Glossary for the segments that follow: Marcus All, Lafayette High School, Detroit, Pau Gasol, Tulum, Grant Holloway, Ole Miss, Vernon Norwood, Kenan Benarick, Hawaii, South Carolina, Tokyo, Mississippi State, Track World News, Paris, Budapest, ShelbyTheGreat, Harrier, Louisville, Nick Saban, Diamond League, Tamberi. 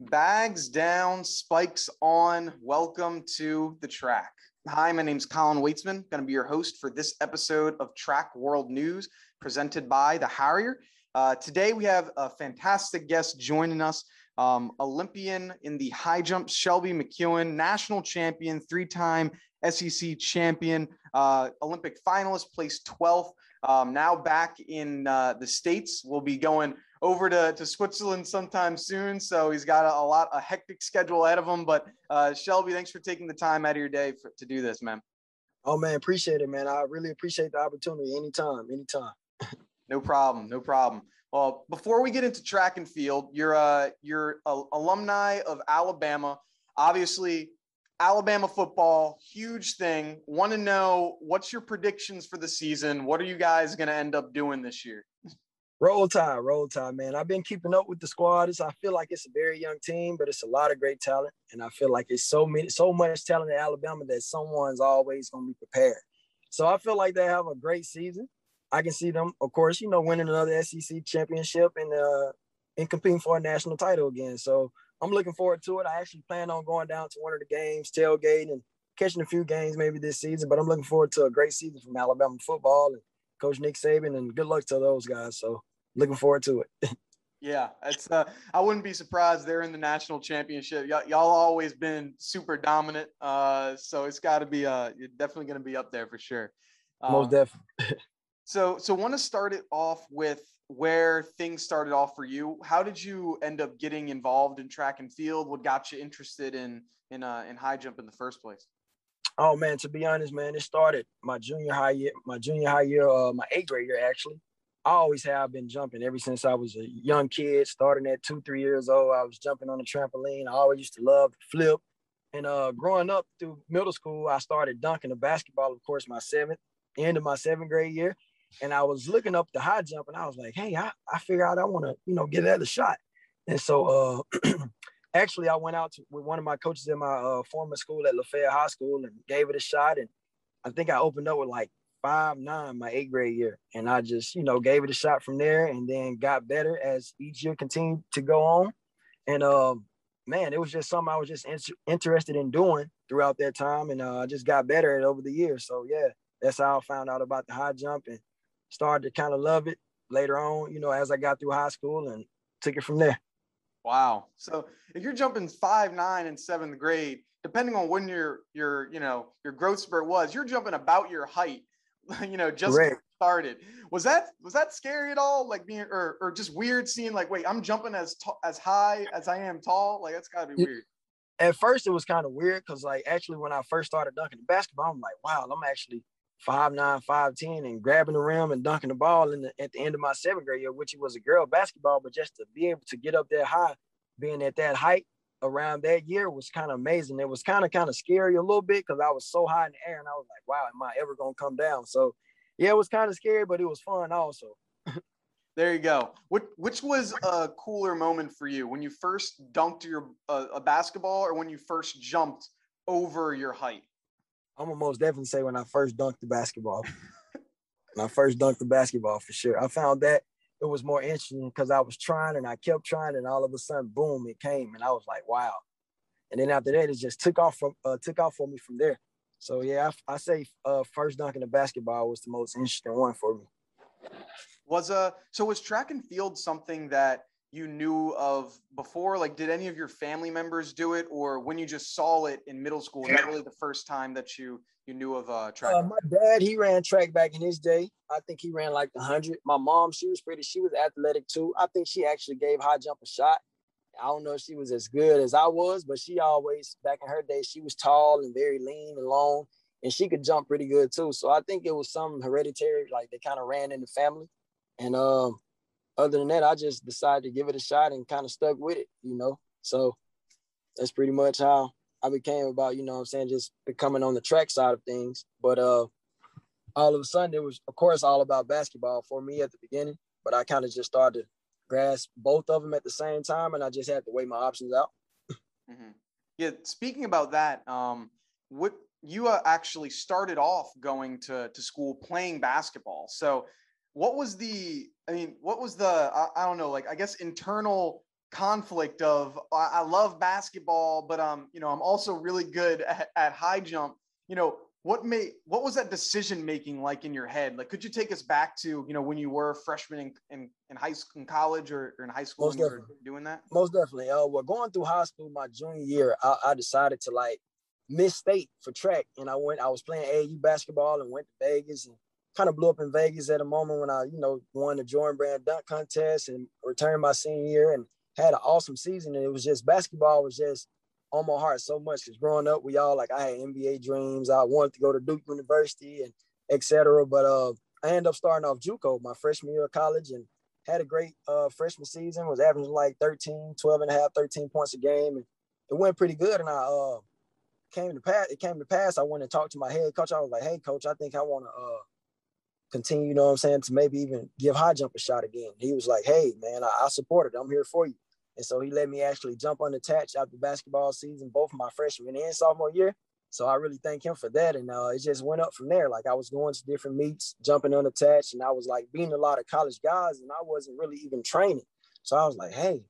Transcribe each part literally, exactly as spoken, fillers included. Bags down, spikes on. Welcome to the track. Hi, my name's Colin Waitsman, going to be your host for this episode of Track World News, presented by the Harrier. Uh, today we have a fantastic guest joining us, um, Olympian in the high jump, Shelby McEwen, national champion, three-time S E C champion, uh, Olympic finalist, placed twelfth. Um, now back in uh, the States. We'll be going over to, to Switzerland sometime soon. So he's got a, a lot, a hectic schedule ahead of him. But uh, Shelby, thanks for taking the time out of your day for, to do this, man. Oh, man, appreciate it, man. I really appreciate the opportunity. Anytime, anytime. No problem. No problem. Well, before we get into track and field, you're uh, you're a alumni of Alabama, obviously. Alabama football, huge thing. Want to know, what's your predictions for the season? What are you guys going to end up doing this year? Roll Tide, Roll Tide, man. I've been keeping up with the squad. It's, I feel like it's a very young team, but it's a lot of great talent. And I feel like it's so many, so much talent in Alabama that someone's always going to be prepared. So I feel like they have a great season. I can see them, of course, you know, winning another S E C championship and, uh, and competing for a national title again. So I'm looking forward to it. I actually plan on going down to one of the games, tailgating, and catching a few games maybe this season. But I'm looking forward to a great season from Alabama football and Coach Nick Saban, and good luck to those guys. So looking forward to it. Yeah, it's, uh, I wouldn't be surprised they're in the national championship. Y- y'all always been super dominant, uh, so it's got to be uh, – you're definitely going to be up there for sure. Um, Most definitely. So, so want to start it off with where things started off for you. How did you end up getting involved in track and field? What got you interested in in uh, in high jump in the first place? Oh man, to be honest, man, it started my junior high year. My junior high year, uh, my eighth grade year, actually. I always have been jumping ever since I was a young kid. Starting at two, three years old, I was jumping on the trampoline. I always used to love to flip. And uh, growing up through middle school, I started dunking the basketball. Of course, my seventh end of my seventh grade year. And I was looking up the high jump and I was like, hey, I, I figured out I want to, you know, give that a shot. And so uh, actually I went out to, with one of my coaches in my uh, former school at Lafayette High School and gave it a shot. And I think I opened up with like five, nine, my eighth grade year. And I just, you know, gave it a shot from there and then got better as each year continued to go on. And uh, man, it was just something I was just in- interested in doing throughout that time. And I uh, just got better at it over the years. So yeah, that's how I found out about the high jump and started to kind of love it later on, you know, as I got through high school and took it from there. Wow. So if you're jumping five, nine in seventh grade, depending on when your, your, you know, your growth spurt was, you're jumping about your height, you know, just started. Was that, was that scary at all? Like being, or, or just weird seeing like, wait, I'm jumping as, t- as high as I am tall. Like that's gotta be yeah. weird. At first it was kind of weird. Cause like, actually when I first started dunking the basketball, I'm like, wow, I'm actually five nine, five ten, and grabbing the rim and dunking the ball in the, at the end of my seventh grade year, which it was a girl basketball, but just to be able to get up that high, being at that height around that year was kind of amazing. It was kind of kind of scary a little bit because I was so high in the air and I was like, wow, am I ever going to come down? So, yeah, it was kind of scary, but it was fun also. There you go. What, which was a cooler moment for you, when you first dunked your uh, a basketball or when you first jumped over your height? I'm gonna most definitely say when I first dunked the basketball. When I first dunked the basketball, for sure. I found that it was more interesting because I was trying and I kept trying, and all of a sudden, boom, it came, and I was like, wow. And then after that, it just took off from uh, took off for me from there. So yeah, I, I say uh, first dunking the basketball was the most interesting one for me. Was uh so was track and field something that you knew of before? Like, did any of your family members do it, or when you just saw it in middle school, was that really the first time that you you knew of uh, track? Uh, my dad, he ran track back in his day. I think he ran like one hundred. My mom, she was pretty, she was athletic too. I think she actually gave high jump a shot. I don't know if she was as good as I was, but she always, back in her day, she was tall and very lean and long, and she could jump pretty good too. So I think it was something hereditary, like they kind of ran in the family. And um, other than that, I just decided to give it a shot and kind of stuck with it, you know? So that's pretty much how I became about, you know what I'm saying, just becoming on the track side of things. But uh, all of a sudden, it was, of course, all about basketball for me at the beginning, but I kind of just started to grasp both of them at the same time, and I just had to weigh my options out. Mm-hmm. Yeah, speaking about that, um, what you uh, actually started off going to, to school playing basketball. So what was the, I mean, what was the, I, I don't know, like, I guess, internal conflict of, I, I love basketball, but, um, you know, I'm also really good at, at high jump. You know, what made, what was that decision-making like in your head? Like, could you take us back to, you know, when you were freshman in, in, in high school, in college, or, or in high school, when you were doing that? Most definitely. Uh, well, going through high school, my junior year, I, I decided to like, Miss State for track, and I went. I was playing A A U basketball and went to Vegas and kind of blew up in Vegas at a moment when I, you know, won the Jordan Brand dunk contest and returned my senior year and had an awesome season. And it was just basketball was just on my heart so much because growing up, we all like I had N B A dreams. I wanted to go to Duke University and et cetera. But uh, I ended up starting off JUCO my freshman year of college and had a great uh, freshman season. Was averaging like thirteen, twelve and a half, thirteen points a game, and it went pretty good. And I. Uh, Came to pass. It came to pass. I went and talked to my head coach. I was like, "Hey, coach, I think I want to uh, continue. You know what I'm saying? To maybe even give high jump a shot again." He was like, "Hey, man, I, I support it. I'm here for you." And so he let me actually jump unattached after basketball season, both my freshman and sophomore year. So I really thank him for that. And uh, it just went up from there. Like I was going to different meets, jumping unattached, and I was like beating a lot of college guys, and I wasn't really even training. So I was like, "Hey,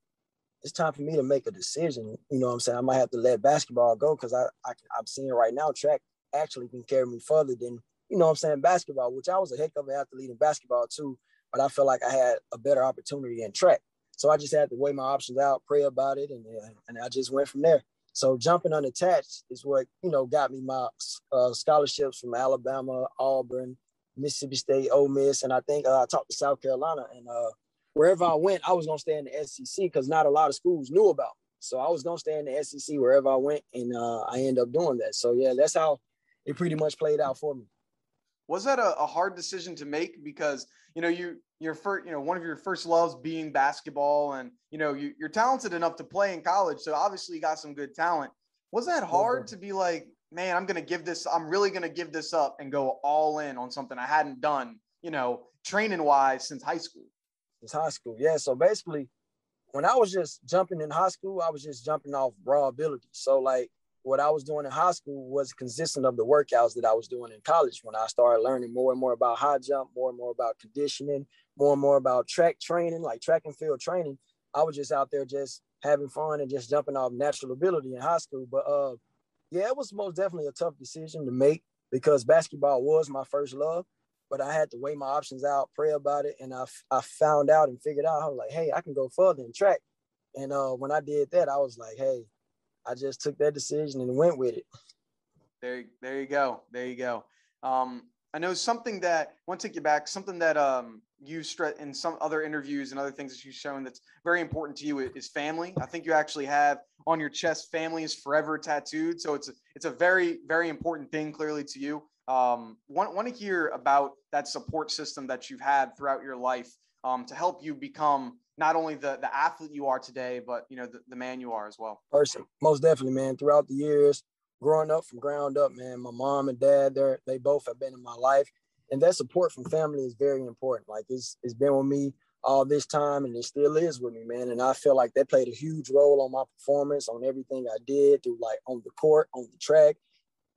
it's time for me to make a decision." You know what I'm saying? I might have to let basketball go because I, I, I'm seeing right now track actually can carry me further than, you know what I'm saying, basketball, which I was a heck of an athlete in basketball too, but I felt like I had a better opportunity in track. So I just had to weigh my options out, pray about it, and and I just went from there. So jumping unattached is what, you know, got me my uh, scholarships from Alabama, Auburn, Mississippi State, Ole Miss, and I think uh, I talked to South Carolina, and uh, wherever I went, I was going to stay in the S E C because not a lot of schools knew about me. So I was going to stay in the S E C wherever I went, and uh, I ended up doing that. So, yeah, that's how it pretty much played out for me. Was that a, a hard decision to make? Because, you know, you your first, you know, one of your first loves being basketball, and, you know, you, you're talented enough to play in college. So obviously you got some good talent. Was that hard mm-hmm. to be like, man, I'm going to give this, I'm really going to give this up and go all in on something I hadn't done, you know, training wise since high school? High school. Yeah. So basically when I was just jumping in high school, I was just jumping off raw ability. So like what I was doing in high school was consistent of the workouts that I was doing in college. When I started learning more and more about high jump, more and more about conditioning, more and more about track training, like track and field training, I was just out there just having fun and just jumping off natural ability in high school. But uh, yeah, it was most definitely a tough decision to make because basketball was my first love. But I had to weigh my options out, pray about it. And I, I found out and figured out, I was like, hey, I can go further in track. And uh, when I did that, I was like, hey, I just took that decision and went with it. There, there you go. There you go. Um, I know something that, I want to take you back, something that um, you stress in some other interviews and other things that you've shown that's very important to you is family. I think you actually have on your chest, family is forever tattooed. So it's a, it's a very, very important thing clearly to you. Um, want, want to hear about that support system that you've had throughout your life um, to help you become not only the, the athlete you are today, but, you know, the, the man you are as well. Person, most definitely, man. Throughout the years, growing up from ground up, man, my mom and dad, they're, they both have been in my life. And that support from family is very important. Like it's it's been with me all this time and it still is with me, man. And I feel like that played a huge role on my performance, on everything I did through like on the court, on the track,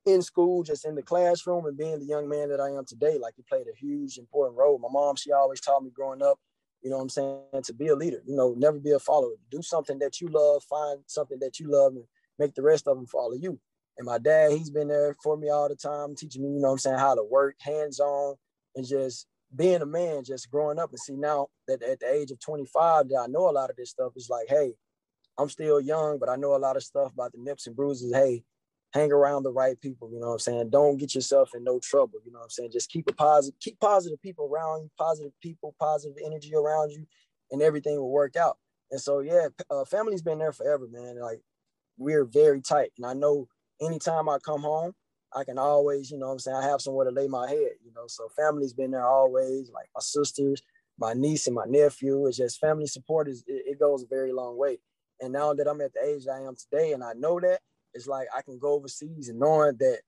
in school, just in the classroom, and being the young man that I am today. Like, it played a huge, important role. My mom, she always taught me growing up, you know what I'm saying, to be a leader, you know, never be a follower. Do something that you love, find something that you love, and make the rest of them follow you. And my dad, he's been there for me all the time, teaching me, you know what I'm saying, how to work, hands-on, and just being a man, just growing up. And see, now that at the age of twenty-five, that I know a lot of this stuff, is like, hey, I'm still young, but I know a lot of stuff about the nips and bruises. Hey, hang around the right people, you know what I'm saying? Don't get yourself in no trouble, you know what I'm saying? Just keep a positive, keep positive people around you, positive people, positive energy around you, and everything will work out. And so, yeah, uh, family's been there forever, man. Like, we're very tight. And I know anytime I come home, I can always, you know what I'm saying, I have somewhere to lay my head, you know? So family's been there always, like my sisters, my niece and my nephew. It's just family support, is it, it goes a very long way. And now that I'm at the age that I am today and I know that, it's like I can go overseas and knowing that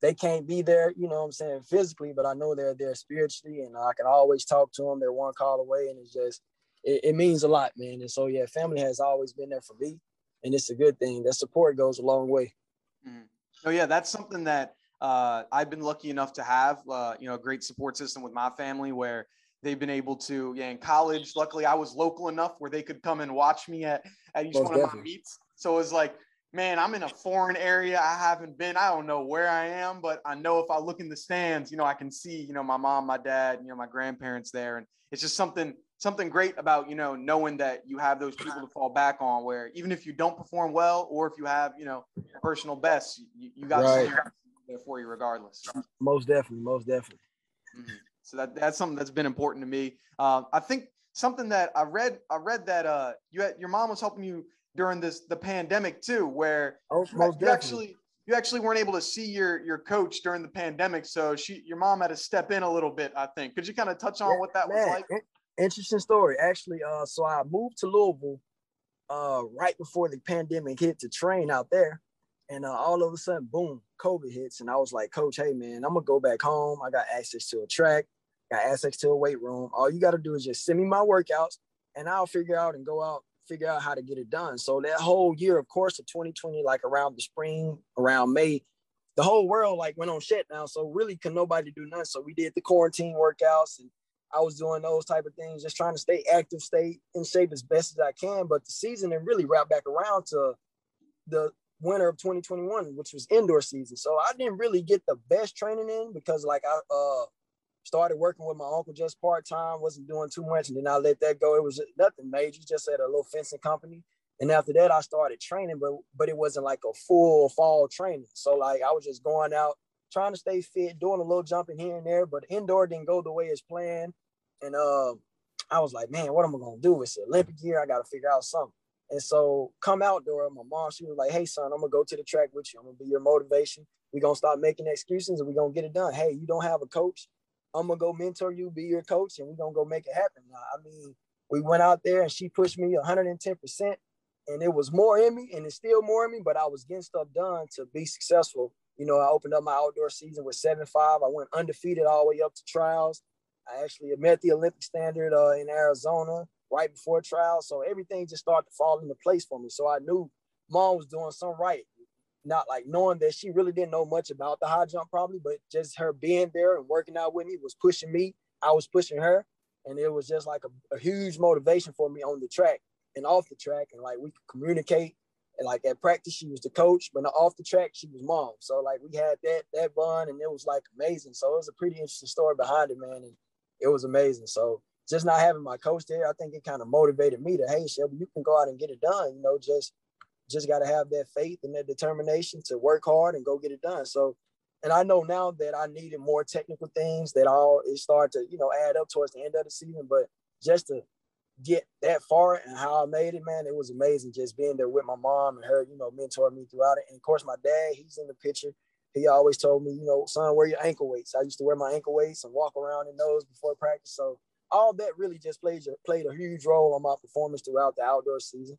they can't be there, you know what I'm saying, physically, but I know they're there spiritually, and I can always talk to them. They're one call away, and it's just, it, it means a lot, man. And so, yeah, family has always been there for me, and it's a good thing. That support goes a long way. Mm-hmm. Oh, yeah, that's something that Uh, I've been lucky enough to have, uh, you know, a great support system with my family where they've been able to, yeah, in college, luckily I was local enough where they could come and watch me at, at each Most one definitely. of my meets. So it was like, man, I'm in a foreign area. I haven't been, I don't know where I am, but I know if I look in the stands, you know, I can see, you know, my mom, my dad, you know, my grandparents there. And it's just something, something great about, you know, knowing that you have those people to fall back on where even if you don't perform well, or if you have, you know, personal best, you, you got right. something there for you regardless. Most definitely. Most definitely. Mm-hmm. So that, that's something that's been important to me. Uh, I think something that I read, I read that uh, you had, your mom was helping you during this the pandemic too, where oh, you, you actually you actually weren't able to see your your coach during the pandemic. So she, your mom had to step in a little bit, I think. Could you kind of touch on yeah, what that man, was like? It, interesting story, actually. Uh, so I moved to Louisville uh, right before the pandemic hit to train out there. And uh, all of a sudden, boom, COVID hits. And I was like, Coach, hey, man, I'm going to go back home. I got access to a track. Got access to a weight room. All you got to do is just send me my workouts and I'll figure out and go out, figure out how to get it done. So that whole year, of course, of twenty twenty, like around the spring, around May, the whole world like went on shutdown. So really could nobody do nothing. So we did the quarantine workouts and I was doing those type of things, just trying to stay active, stay in shape as best as I can. But the season then really wrapped back around to the winter of twenty twenty-one, which was indoor season. So I didn't really get the best training in because like I, uh, started working with my uncle just part-time, wasn't doing too much, and then I let that go. It was nothing major, just at a little fencing company. And after that, I started training, but but it wasn't like a full fall training. So, like, I was just going out, trying to stay fit, doing a little jumping here and there, but indoor didn't go the way as planned. And uh, I was like, man, what am I going to do? It's Olympic year. I got to figure out something. And so come outdoor, my mom, she was like, hey, son, I'm going to go to the track with you. I'm going to be your motivation. We're going to stop making excuses, and we're going to get it done. Hey, you don't have a coach. I'm going to go mentor you, be your coach, and we're going to go make it happen. I mean, we went out there, and she pushed me one hundred ten percent, and it was more in me, and it's still more in me, but I was getting stuff done to be successful. You know, I opened up my outdoor season with seven five. I went undefeated all the way up to trials. I actually met the Olympic standard uh, in Arizona right before trials, so everything just started to fall into place for me. So I knew Mom was doing something right. Not like knowing that she really didn't know much about the high jump probably, but just her being there and working out with me was pushing me. I was pushing her. And it was just like a, a huge motivation for me on the track and off the track. And like, we could communicate, and like at practice, she was the coach, but off the track, she was Mom. So like we had that, that bond, and it was like amazing. So it was a pretty interesting story behind it, man. And it was amazing. So just not having my coach there, I think it kind of motivated me to, hey, Shelby, you can go out and get it done. You know, just, just got to have that faith and that determination to work hard and go get it done. So, and I know now that I needed more technical things that all it started to, you know, add up towards the end of the season, but just to get that far and how I made it, man, it was amazing. Just being there with my mom and her, you know, mentoring me throughout it. And of course, my dad, he's in the picture. He always told me, you know, son, wear your ankle weights. I used to wear my ankle weights and walk around in those before practice. So all that really just played, played a huge role on my performance throughout the outdoor season.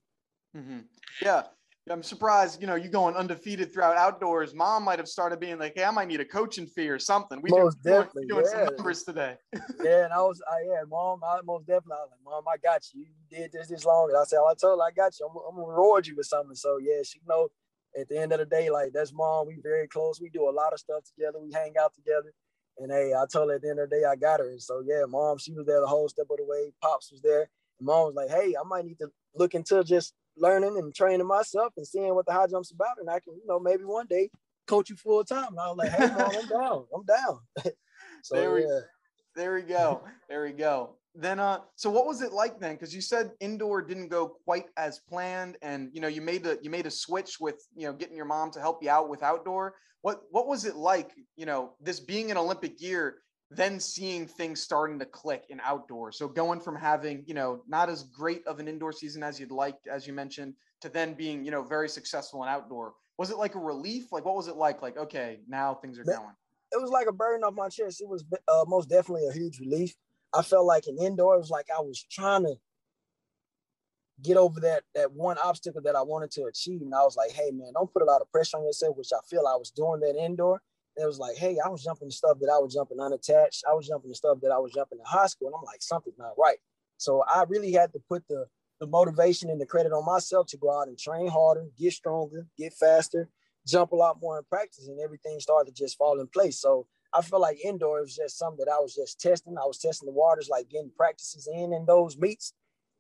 Mm-hmm. Yeah. I'm surprised, you know, you going undefeated throughout outdoors. Mom might have started being like, hey, I might need a coaching fee or something. We most do, definitely doing yeah. some numbers today. yeah, and I was, I, yeah, Mom, I most definitely, I was like, Mom, I got you. You did this this long. And I said, well, I told her, I got you. I'm, I'm going to reward you with something. So, yeah, she know at the end of the day, like, that's Mom. We very close. We do a lot of stuff together. We hang out together. And, hey, I told her at the end of the day, I got her. And so, yeah, Mom, she was there the whole step of the way. Pops was there. And Mom was like, hey, I might need to look into just learning and training myself and seeing what the high jump's about, and I can, you know, maybe one day coach you full time. And I was like, hey, Mom, I'm down. I'm down. so there we, yeah. there we go. There we go. Then, uh, so what was it like then? Because you said indoor didn't go quite as planned, and you know, you made the you made a switch with you know getting your mom to help you out with outdoor. What what was it like? You know, this being an Olympic year, then seeing things starting to click in outdoors. So going from having, you know, not as great of an indoor season as you'd like, as you mentioned, to then being, you know, very successful in outdoor. Was it like a relief? Like, what was it like? Like, okay, now things are going. It was like a burden off my chest. It was uh, most definitely a huge relief. I felt like in indoor, it was like I was trying to get over that, that one obstacle that I wanted to achieve. And I was like, hey, man, don't put a lot of pressure on yourself, which I feel I was doing that indoor. It was like, hey, I was jumping stuff that I was jumping unattached. I was jumping the stuff that I was jumping in high school. And I'm like, something's not right. So I really had to put the, the motivation and the credit on myself to go out and train harder, get stronger, get faster, jump a lot more in practice, and everything started to just fall in place. So I feel like indoor was just something that I was just testing. I was testing the waters, like getting practices in in those meets,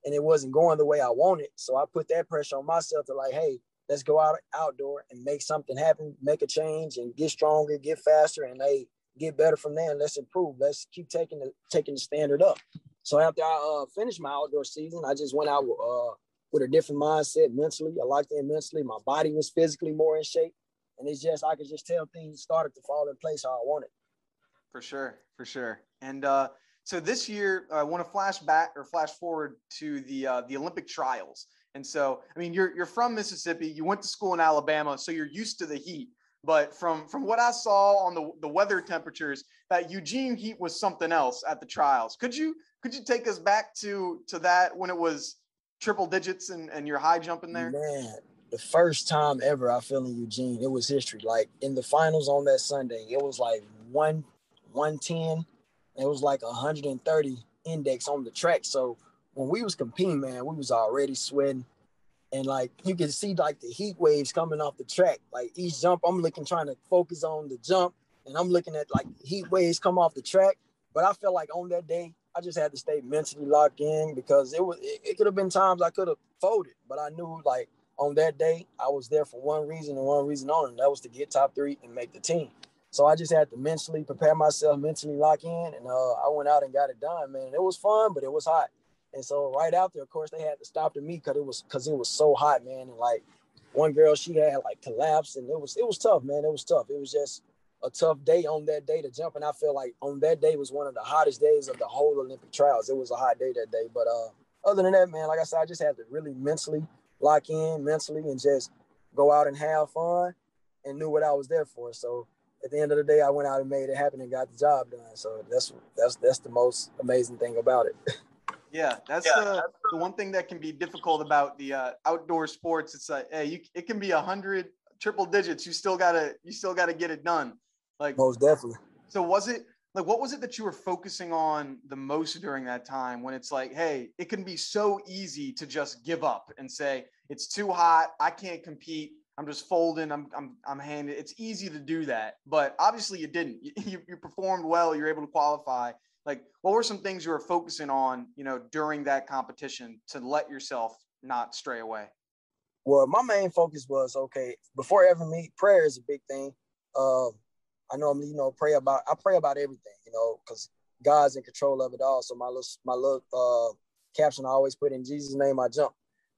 and it wasn't going the way I wanted. So I put that pressure on myself to like, hey, let's go out outdoor and make something happen, make a change, and get stronger, get faster, and hey, get better from there. And let's improve. Let's keep taking the taking the standard up. So after I uh, finished my outdoor season, I just went out uh, with a different mindset mentally. I liked it immensely. My body was physically more in shape, and it's just I could just tell things started to fall in place how I wanted. For sure, for sure. And uh, so this year, I want to flash back or flash forward to the uh, the Olympic trials. And so, I mean, you're you're from Mississippi. You went to school in Alabama, so you're used to the heat. But from from what I saw on the, the weather temperatures, that Eugene heat was something else at the trials. Could you could you take us back to to that when it was triple digits and, and your high jump in there? Man, the first time ever I feel in Eugene, it was history. Like in the finals on that Sunday, it was like one one ten. It was like one hundred thirty index on the track. So when we was competing, man, we was already sweating. And like, you can see like the heat waves coming off the track. Like each jump, I'm looking, trying to focus on the jump, and I'm looking at like heat waves come off the track. But I feel like on that day, I just had to stay mentally locked in, because it was, it, it could have been times I could have folded, but I knew like on that day, I was there for one reason and one reason only, and that was to get top three and make the team. So I just had to mentally prepare myself, mentally lock in, and uh, I went out and got it done, man. It was fun, but it was hot. And so right after, of course, they had to stop the meet because it was because it was so hot, man. And like one girl, she had like collapsed, and it was it was tough, man. It was tough. It was just a tough day on that day to jump. And I feel like on that day was one of the hottest days of the whole Olympic trials. It was a hot day that day. But uh, other than that, man, like I said, I just had to really mentally lock in, mentally, and just go out and have fun, and knew what I was there for. So at the end of the day, I went out and made it happen and got the job done. So that's that's that's the most amazing thing about it. Yeah, that's, yeah, the, that's the one thing that can be difficult about the uh, outdoor sports. It's like, hey, you, it can be a hundred triple digits. You still gotta, you still gotta get it done. Like most definitely. So was it like, what was it that you were focusing on the most during that time? When it's like, hey, it can be so easy to just give up and say it's too hot, I can't compete, I'm just folding, I'm, I'm, I'm handed. It's easy to do that, but obviously you didn't. You, you, you performed well. You're able to qualify. Like, what were some things you were focusing on, you know, during that competition to let yourself not stray away? Well, my main focus was, okay, before every meet, prayer is a big thing. Um, I normally, you know, pray about, I pray about everything, you know, because God's in control of it all. So my little, my little uh, caption, I always put in Jesus' name, I jump.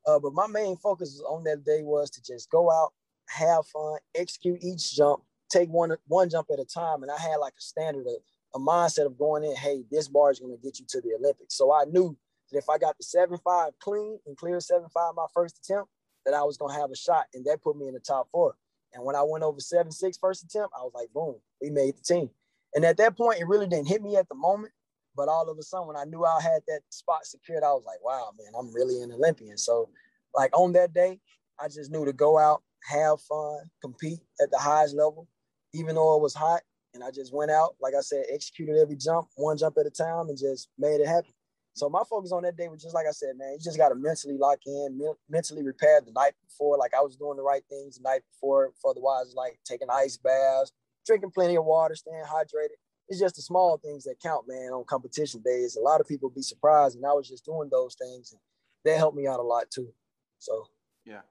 Uh, but my main focus on that day was to just go out, have fun, execute each jump, take one, one jump at a time. And I had like a standard of, a mindset of going in, hey, this bar is going to get you to the Olympics. So I knew that if I got the seven five clean and clear seven five my first attempt, that I was going to have a shot, and that put me in the top four. And when I went over seven six first attempt, I was like, boom, we made the team. And at that point, it really didn't hit me at the moment, but all of a sudden, when I knew I had that spot secured, I was like, wow, man, I'm really an Olympian. So, like, on that day, I just knew to go out, have fun, compete at the highest level, even though it was hot. And I just went out, like I said, executed every jump, one jump at a time, and just made it happen. So my focus on that day was just like I said, man, you just got to mentally lock in, me- mentally prepare the night before. Like I was doing the right things the night before. For otherwise, like taking ice baths, drinking plenty of water, staying hydrated. It's just the small things that count, man, on competition days. A lot of people be surprised, and I was just doing those things, and that helped me out a lot too. So, yeah.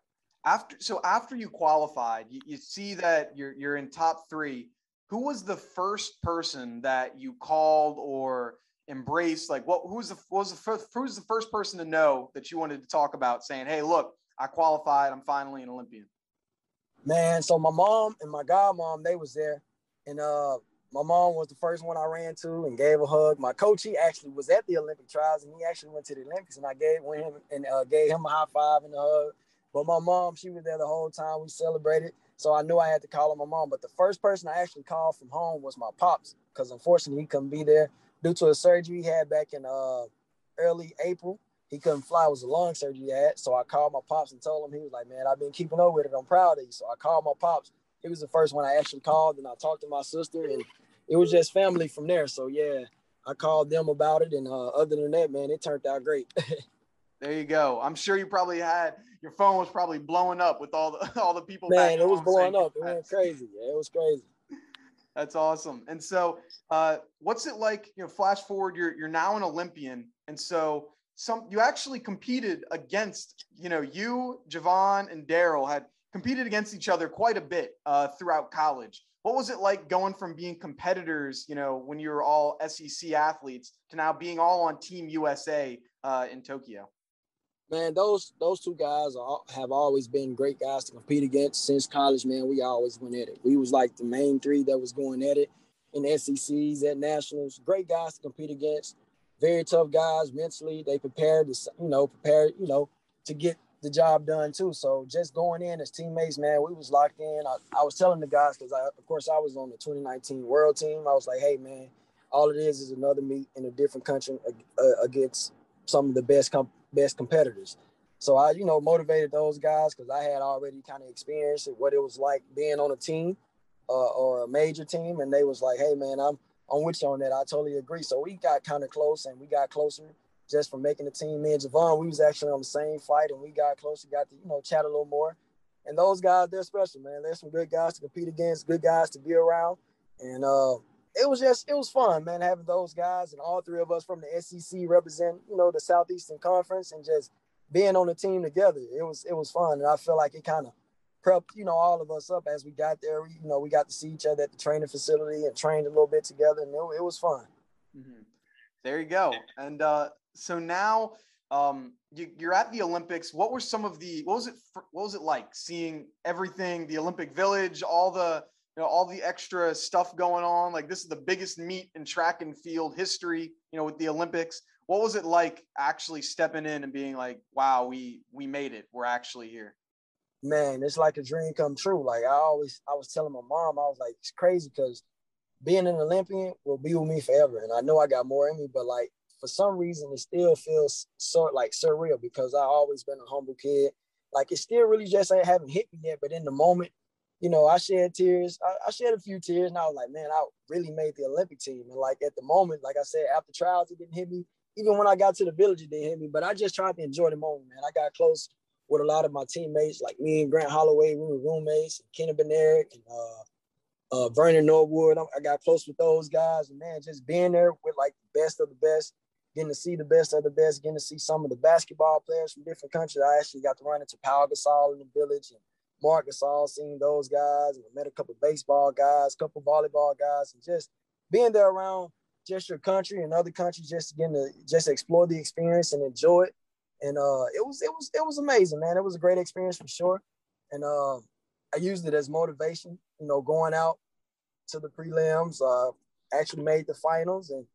After So after you qualified, you, you see that you're you're in top three. Who was the first person that you called or embraced? Like, what? Who's the was the first, who's the first person to know that you wanted to talk about, saying, "Hey, look, I qualified. I'm finally an Olympian." Man, so my mom and my godmom, they was there, and uh, my mom was the first one I ran to and gave a hug. My coach, he actually was at the Olympic trials, and he actually went to the Olympics, and I gave went him and uh, gave him a high five and a hug. But my mom, she was there the whole time. We celebrated. So I knew I had to call on my mom. But the first person I actually called from home was my pops, because unfortunately he couldn't be there due to a surgery he had back in uh, early April. He couldn't fly. It was a lung surgery he had. So I called my pops and told him. He was like, man, I've been keeping up with it. I'm proud of you. So I called my pops. He was the first one I actually called. And I talked to my sister. And it was just family from there. So, yeah, I called them about it. And uh, other than that, man, it turned out great. There you go. I'm sure you probably had your phone was probably blowing up with all the all the people. Man, back it was blowing saying, up. It went crazy. It was crazy. That's awesome. And so, uh, what's it like? You know, flash forward. You're you're now an Olympian, and so some you actually competed against. You know, you, Javon, and Daryl had competed against each other quite a bit uh, throughout college. What was it like going from being competitors, you know, when you were all S E C athletes to now being all on Team U S A uh, in Tokyo? Man, those those two guys are, have always been great guys to compete against since college, man. We always went at it. We was like the main three that was going at it in S E Cs, at nationals. Great guys to compete against. Very tough guys mentally. They prepared, to, you know, prepared, you know, to get the job done too. So just going in as teammates, man, we was locked in. I, I was telling the guys, because I, of course I was on the twenty nineteen world team. I was like, hey man, all it is is another meet in a different country against some of the best, com- best competitors. So I, you know, motivated those guys because I had already kind of experienced what it was like being on a team uh, or a major team. And they was like, hey man, I'm, I'm with you on that. I totally agree. So we got kind of close and we got closer just from making the team. Me and Javon, we was actually on the same flight, and we got closer, got to, you know, chat a little more. And those guys, they're special, man. There's some good guys to compete against, good guys to be around. And uh, it was just, it was fun, man, having those guys and all three of us from the S E C represent, you know, the Southeastern Conference and just being on the team together. It was, it was fun. And I feel like it kind of prepped, you know, all of us up as we got there. We, you know, we got to see each other at the training facility and trained a little bit together, and it, it was fun. Mm-hmm. There you go. And, uh, So now um, you, you're at the Olympics. What were some of the, what was it, what was it like seeing everything, the Olympic Village, all the, you know, all the extra stuff going on? Like, this is the biggest meet in track and field history, you know, with the Olympics. What was it like actually stepping in and being like, wow, we, we made it. We're actually here. Man, it's like a dream come true. Like I always, I was telling my mom, I was like, it's crazy because being an Olympian will be with me forever. And I know I got more in me, but like, for some reason, it still feels sort like surreal because I've always been a humble kid. Like, it still really just ain't haven't hit me yet. But in the moment, you know, I shed tears. I, I shed a few tears, and I was like, man, I really made the Olympic team. And like at the moment, like I said, after trials, it didn't hit me. Even when I got to the village, it didn't hit me. But I just tried to enjoy the moment, man. I got close with a lot of my teammates, like me and Grant Holloway. We were roommates. Kenan Benarick and uh, uh, Vernon Norwood. I, I got close with those guys, and man, just being there with like the best of the best. Getting to see the best of the best, getting to see some of the basketball players from different countries. I actually got to run into Pau Gasol in the village and Marcus All, seeing those guys. And I met a couple of baseball guys, a couple of volleyball guys, and just being there around just your country and other countries, just getting to just explore the experience and enjoy it. And uh, it was it was it was amazing, man. It was a great experience for sure. And uh, I used it as motivation, you know, going out to the prelims. Uh, actually made the finals and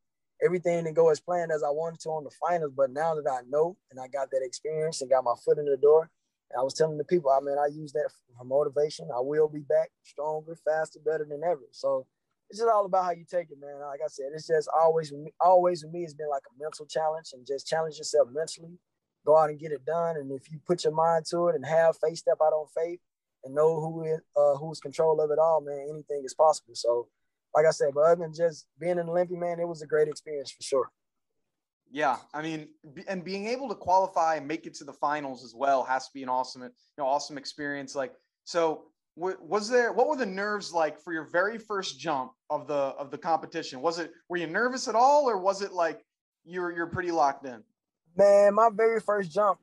everything didn't go as planned as I wanted to on the finals, but now that I know and I got that experience and got my foot in the door, and I was telling the people, I mean, I use that for motivation. I will be back stronger, faster, better than ever. So it's just all about how you take it, man. Like I said, it's just always, always with me, it's been like a mental challenge, and just challenge yourself mentally, go out and get it done. And if you put your mind to it and have faith, step out on faith and know who is, uh, who's control of it all, man, anything is possible. So like I said, but other than just being an Olympian, man, it was a great experience for sure. Yeah, I mean, and being able to qualify and make it to the finals as well has to be an awesome, you know, awesome experience. Like, so was there, what were the nerves like for your very first jump of the of the competition? Was it, were you nervous at all, or was it like you're you're pretty locked in? Man, my very first jump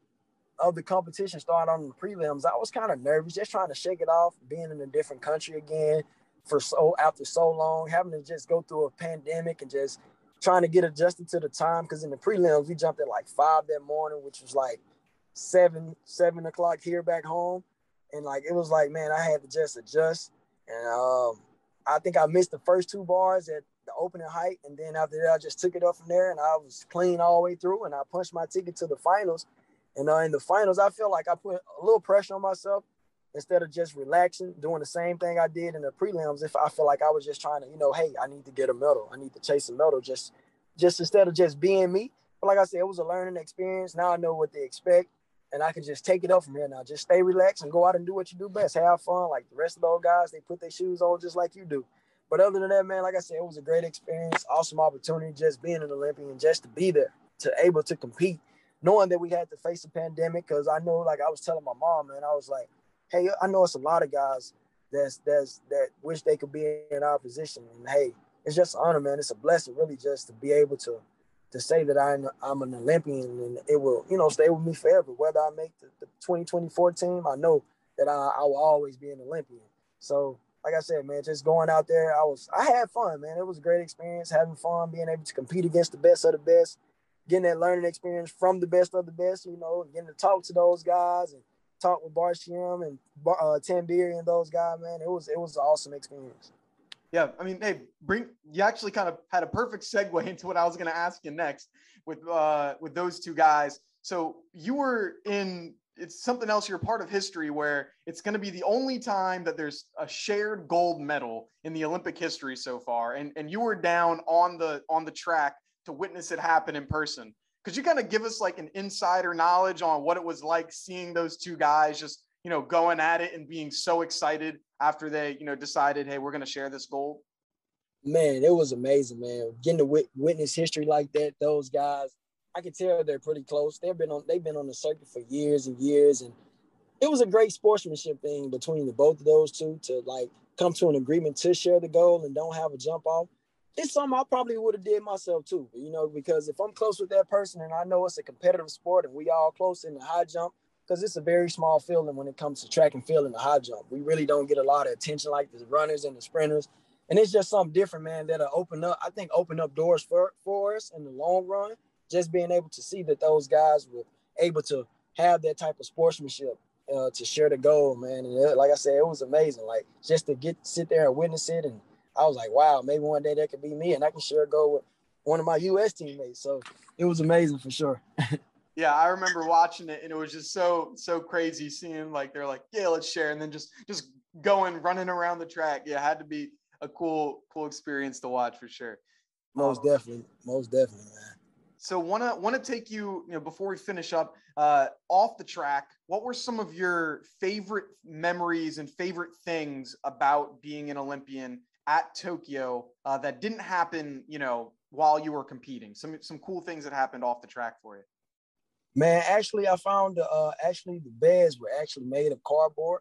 of the competition started on the prelims. I was kind of nervous, just trying to shake it off, being in a different country again. For so after so long, having to just go through a pandemic and just trying to get adjusted to the time. Because in the prelims, we jumped at like five that morning, which was like seven, seven o'clock here back home. And like, it was like, man, I had to just adjust. And um, I think I missed the first two bars at the opening height. And then after that, I just took it up from there, and I was clean all the way through, and I punched my ticket to the finals. And uh, in the finals, I feel like I put a little pressure on myself. Instead of just relaxing, doing the same thing I did in the prelims, if I feel like I was just trying to, you know, hey, I need to get a medal. I need to chase a medal. Just, just instead of just being me. But like I said, it was a learning experience. Now I know what to expect, and I can just take it up from here now. Just stay relaxed and go out and do what you do best. Have fun. Like the rest of those guys, they put their shoes on just like you do. But other than that, man, like I said, it was a great experience. Awesome opportunity just being an Olympian, just to be there, to able to compete. knowing that we had to face a pandemic, because I know, like I was telling my mom, man, I was like, hey, I know it's a lot of guys that's that's that wish they could be in our position. And hey, it's just an honor, man. It's a blessing, really, just to be able to to say that I'm I'm an Olympian, and it will, you know, stay with me forever. Whether I make the, the twenty twenty-four team, I know that I, I will always be an Olympian. So, like I said, man, just going out there, I was I had fun, man. It was a great experience, having fun, being able to compete against the best of the best, getting that learning experience from the best of the best, you know, getting to talk to those guys and talk with Barshim and uh, Tamberi and those guys, man. It was it was an awesome experience. Yeah, I mean, hey, bring you actually kind of had a perfect segue into what I was going to ask you next with uh, with those two guys. So you were in it's something else. You're part of history where it's going to be the only time that there's a shared gold medal in the Olympic history so far, and and you were down on the on the track to witness it happen in person. Could you kind of give us like an insider knowledge on what it was like seeing those two guys just, you know, going at it and being so excited after they, you know, decided, hey, we're going to share this gold? Man, it was amazing, man. Getting to wit- witness history like that, those guys, I can tell they're pretty close. They've been on, they've been on the circuit for years and years. And it was a great sportsmanship thing between the both of those two to like come to an agreement to share the gold and don't have a jump off. It's something I probably would have did myself too, you know, because if I'm close with that person and I know it's a competitive sport and we all close in the high jump, because it's a very small field when it comes to track and field and the high jump. We really don't get a lot of attention like the runners and the sprinters. And it's just something different, man, that'll open up, I think, open up doors for, for us in the long run, just being able to see that those guys were able to have that type of sportsmanship uh, to share the goal, man. And it, like I said, it was amazing, like just to get sit there and witness it. And I was like, wow, maybe one day that could be me and I can share a goal with one of my U S teammates. So it was amazing for sure. Yeah, I remember watching it, and it was just so, so crazy seeing like, they're like, yeah, let's share. And then just, just going, running around the track. Yeah, it had to be a cool, cool experience to watch for sure. Most um, definitely. Most definitely, man. So want to, want to take you, you know, before we finish up uh, off the track, what were some of your favorite memories and favorite things about being an Olympian at Tokyo uh, that didn't happen, you know, while you were competing? Some, some cool things that happened off the track for you. Man, actually, I found uh, actually the beds were actually made of cardboard.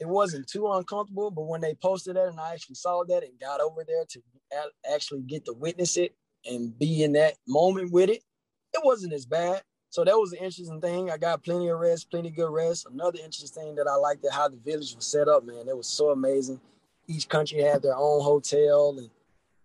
It wasn't too uncomfortable, but when they posted that and I actually saw that and got over there to actually get to witness it and be in that moment with it, it wasn't as bad. So that was an interesting thing. I got plenty of rest, plenty of good rest. Another interesting thing that I liked is how the village was set up, man. It was so amazing. Each country had their own hotel, and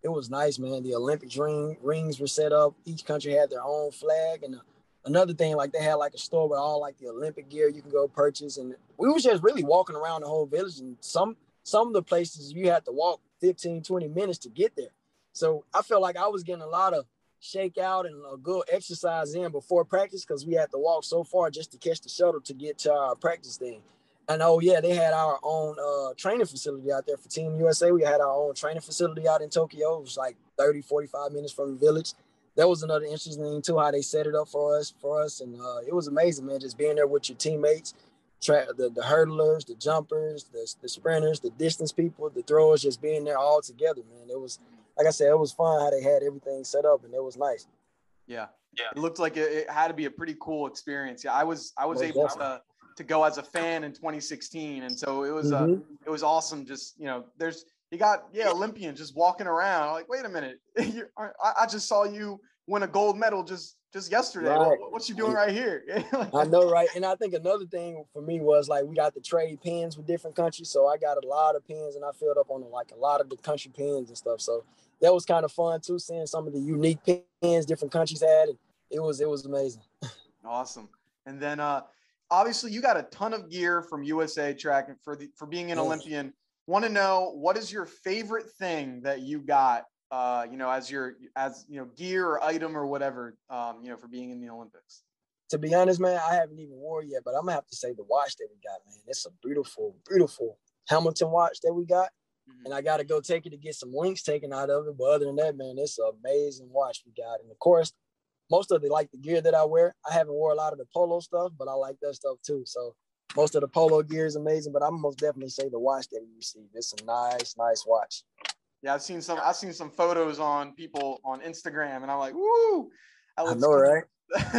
it was nice, man. The Olympic ring, rings were set up. Each country had their own flag, and the, another thing, like they had like a store with all like the Olympic gear you can go purchase. And we was just really walking around the whole village, and some some of the places you had to walk fifteen, twenty minutes to get there. So I felt like I was getting a lot of shakeout and a good exercise in before practice, because we had to walk so far just to catch the shuttle to get to our practice thing. And oh yeah, they had our own uh, training facility out there for Team U S A. We had our own training facility out in Tokyo. It was like thirty, forty-five minutes from the village. That was another interesting thing too, how they set it up for us, for us, and uh, it was amazing, man. Just being there with your teammates, tra- the the hurdlers, the jumpers, the the sprinters, the distance people, the throwers, just being there all together, man. It was, like I said, it was fun how they had everything set up, and it was nice. Yeah, yeah. It looked like it, it had to be a pretty cool experience. Yeah, I was I was Most able definitely. to to go as a fan in twenty sixteen, and so it was mm-hmm. uh, it was awesome. Just you know, there's. You got, yeah, Olympians just walking around like, wait a minute, You're, I, I just saw you win a gold medal just, just yesterday. Right. What, what you doing right here? I know, right? And I think another thing for me was like we got to trade pins with different countries. So I got a lot of pins, and I filled up on like a lot of the country pins and stuff. So that was kind of fun too, seeing some of the unique pins different countries had. And it was it was amazing. Awesome. And then uh, obviously you got a ton of gear from U S A Track for the, for being an yeah. Olympian. Want to know, what is your favorite thing that you got, uh, you know, as your, as, you know, gear or item or whatever, um, you know, for being in the Olympics? To be honest, man, I haven't even wore it yet, but I'm going to have to say the watch that we got, man. It's a beautiful, beautiful Hamilton watch that we got. Mm-hmm. And I got to go take it to get some links taken out of it. But other than that, man, it's an amazing watch we got. And of course, most of the, like the gear that I wear, I haven't wore a lot of the polo stuff, but I like that stuff too. So most of the polo gear is amazing, but I'm most definitely say the watch that we received. It's a nice, nice watch. Yeah, I've seen some. I've seen some photos on people on Instagram, and I'm like, woo! I, would I know, right?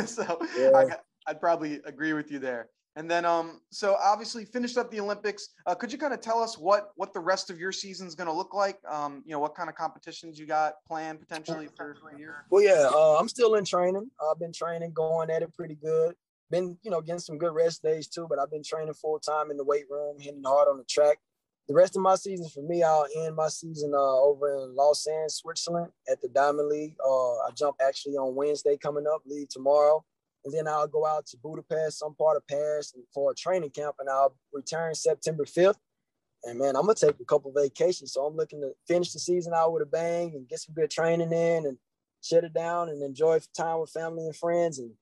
So yeah. I got, I'd probably agree with you there. And then, um, so obviously finished up the Olympics. Uh, could you kind of tell us what what the rest of your season's going to look like? Um, you know, what kind of competitions you got planned potentially for the year? Well, yeah, uh, I'm still in training. I've been training, going at it pretty good. Been, you know, getting some good rest days too. But I've been training full time in the weight room, hitting hard on the track. The rest of my season for me, I'll end my season uh, over in Lausanne, Switzerland, at the Diamond League. Uh, I jump actually on Wednesday coming up, leave tomorrow. And then I'll go out to Budapest, some part of Paris, for a training camp, and I'll return September fifth. And, man, I'm going to take a couple vacations, so I'm looking to finish the season out with a bang and get some good training in and shut it down and enjoy time with family and friends and,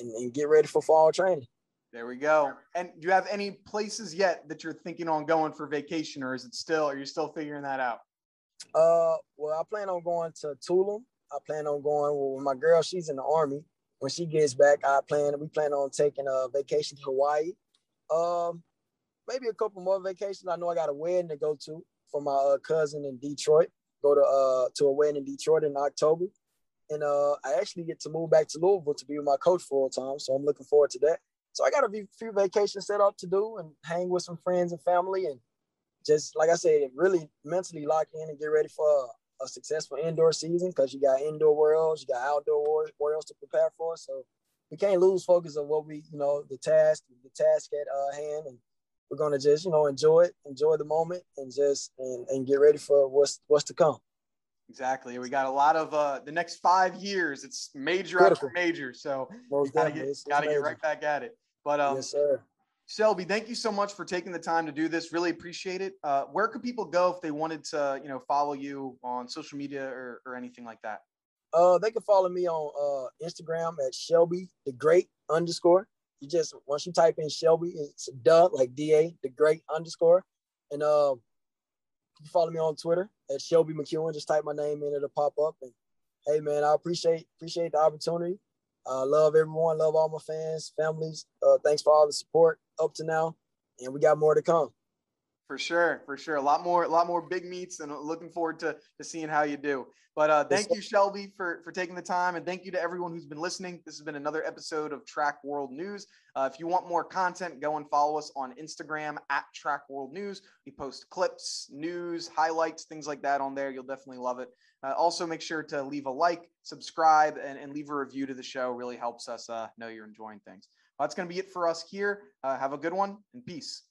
and, and get ready for fall training. There we go. And do you have any places yet that you're thinking on going for vacation, or is it still – are you still figuring that out? Uh, well, I plan on going to Tulum. I plan on going with my girl. She's in the Army. When she gets back, I plan. We plan on taking a vacation to Hawaii. Um, maybe a couple more vacations. I know I got a wedding to go to for my uh, cousin in Detroit. Go to uh to a wedding in Detroit in October, and uh, I actually get to move back to Louisville to be with my coach full time. So I'm looking forward to that. So I got a few vacations set up to do and hang with some friends and family, and just like I said, really mentally lock in and get ready for a successful indoor season, because you got indoor worlds, you got outdoor worlds to prepare for. So we can't lose focus of what we, you know, the task, the task at uh, hand, and we're gonna just, you know, enjoy it, enjoy the moment, and just and, and get ready for what's what's to come. Exactly. We got a lot of uh, the next five years. It's major Critical. after major, so Most you gotta get it's, it's gotta major. get right back at it. But um, yes, sir. Shelby, thank you so much for taking the time to do this. Really appreciate it. Uh, where could people go if they wanted to, you know, follow you on social media or, or anything like that? Uh, they can follow me on uh, Instagram at ShelbyTheGreat underscore. You just, once you type in Shelby, it's duh, like D A, the great underscore. And uh, you follow me on Twitter at Shelby McEwen. Just type my name in, it'll pop up. And hey, man, I appreciate appreciate the opportunity. I uh, love everyone, love all my fans, families. Uh, thanks for all the support up to now, and we got more to come. For sure, for sure. A lot more, a lot more big meets, and looking forward to, to seeing how you do. But uh, thank yes. you, Shelby, for, for taking the time, and thank you to everyone who's been listening. This has been another episode of Track World News. Uh, if you want more content, go and follow us on Instagram at Track World News. We post clips, news, highlights, things like that on there. You'll definitely love it. Uh, also, make sure to leave a like, subscribe, and, and leave a review to the show. It really helps us uh, know you're enjoying things. Well, that's going to be it for us here. Uh, have a good one, and peace.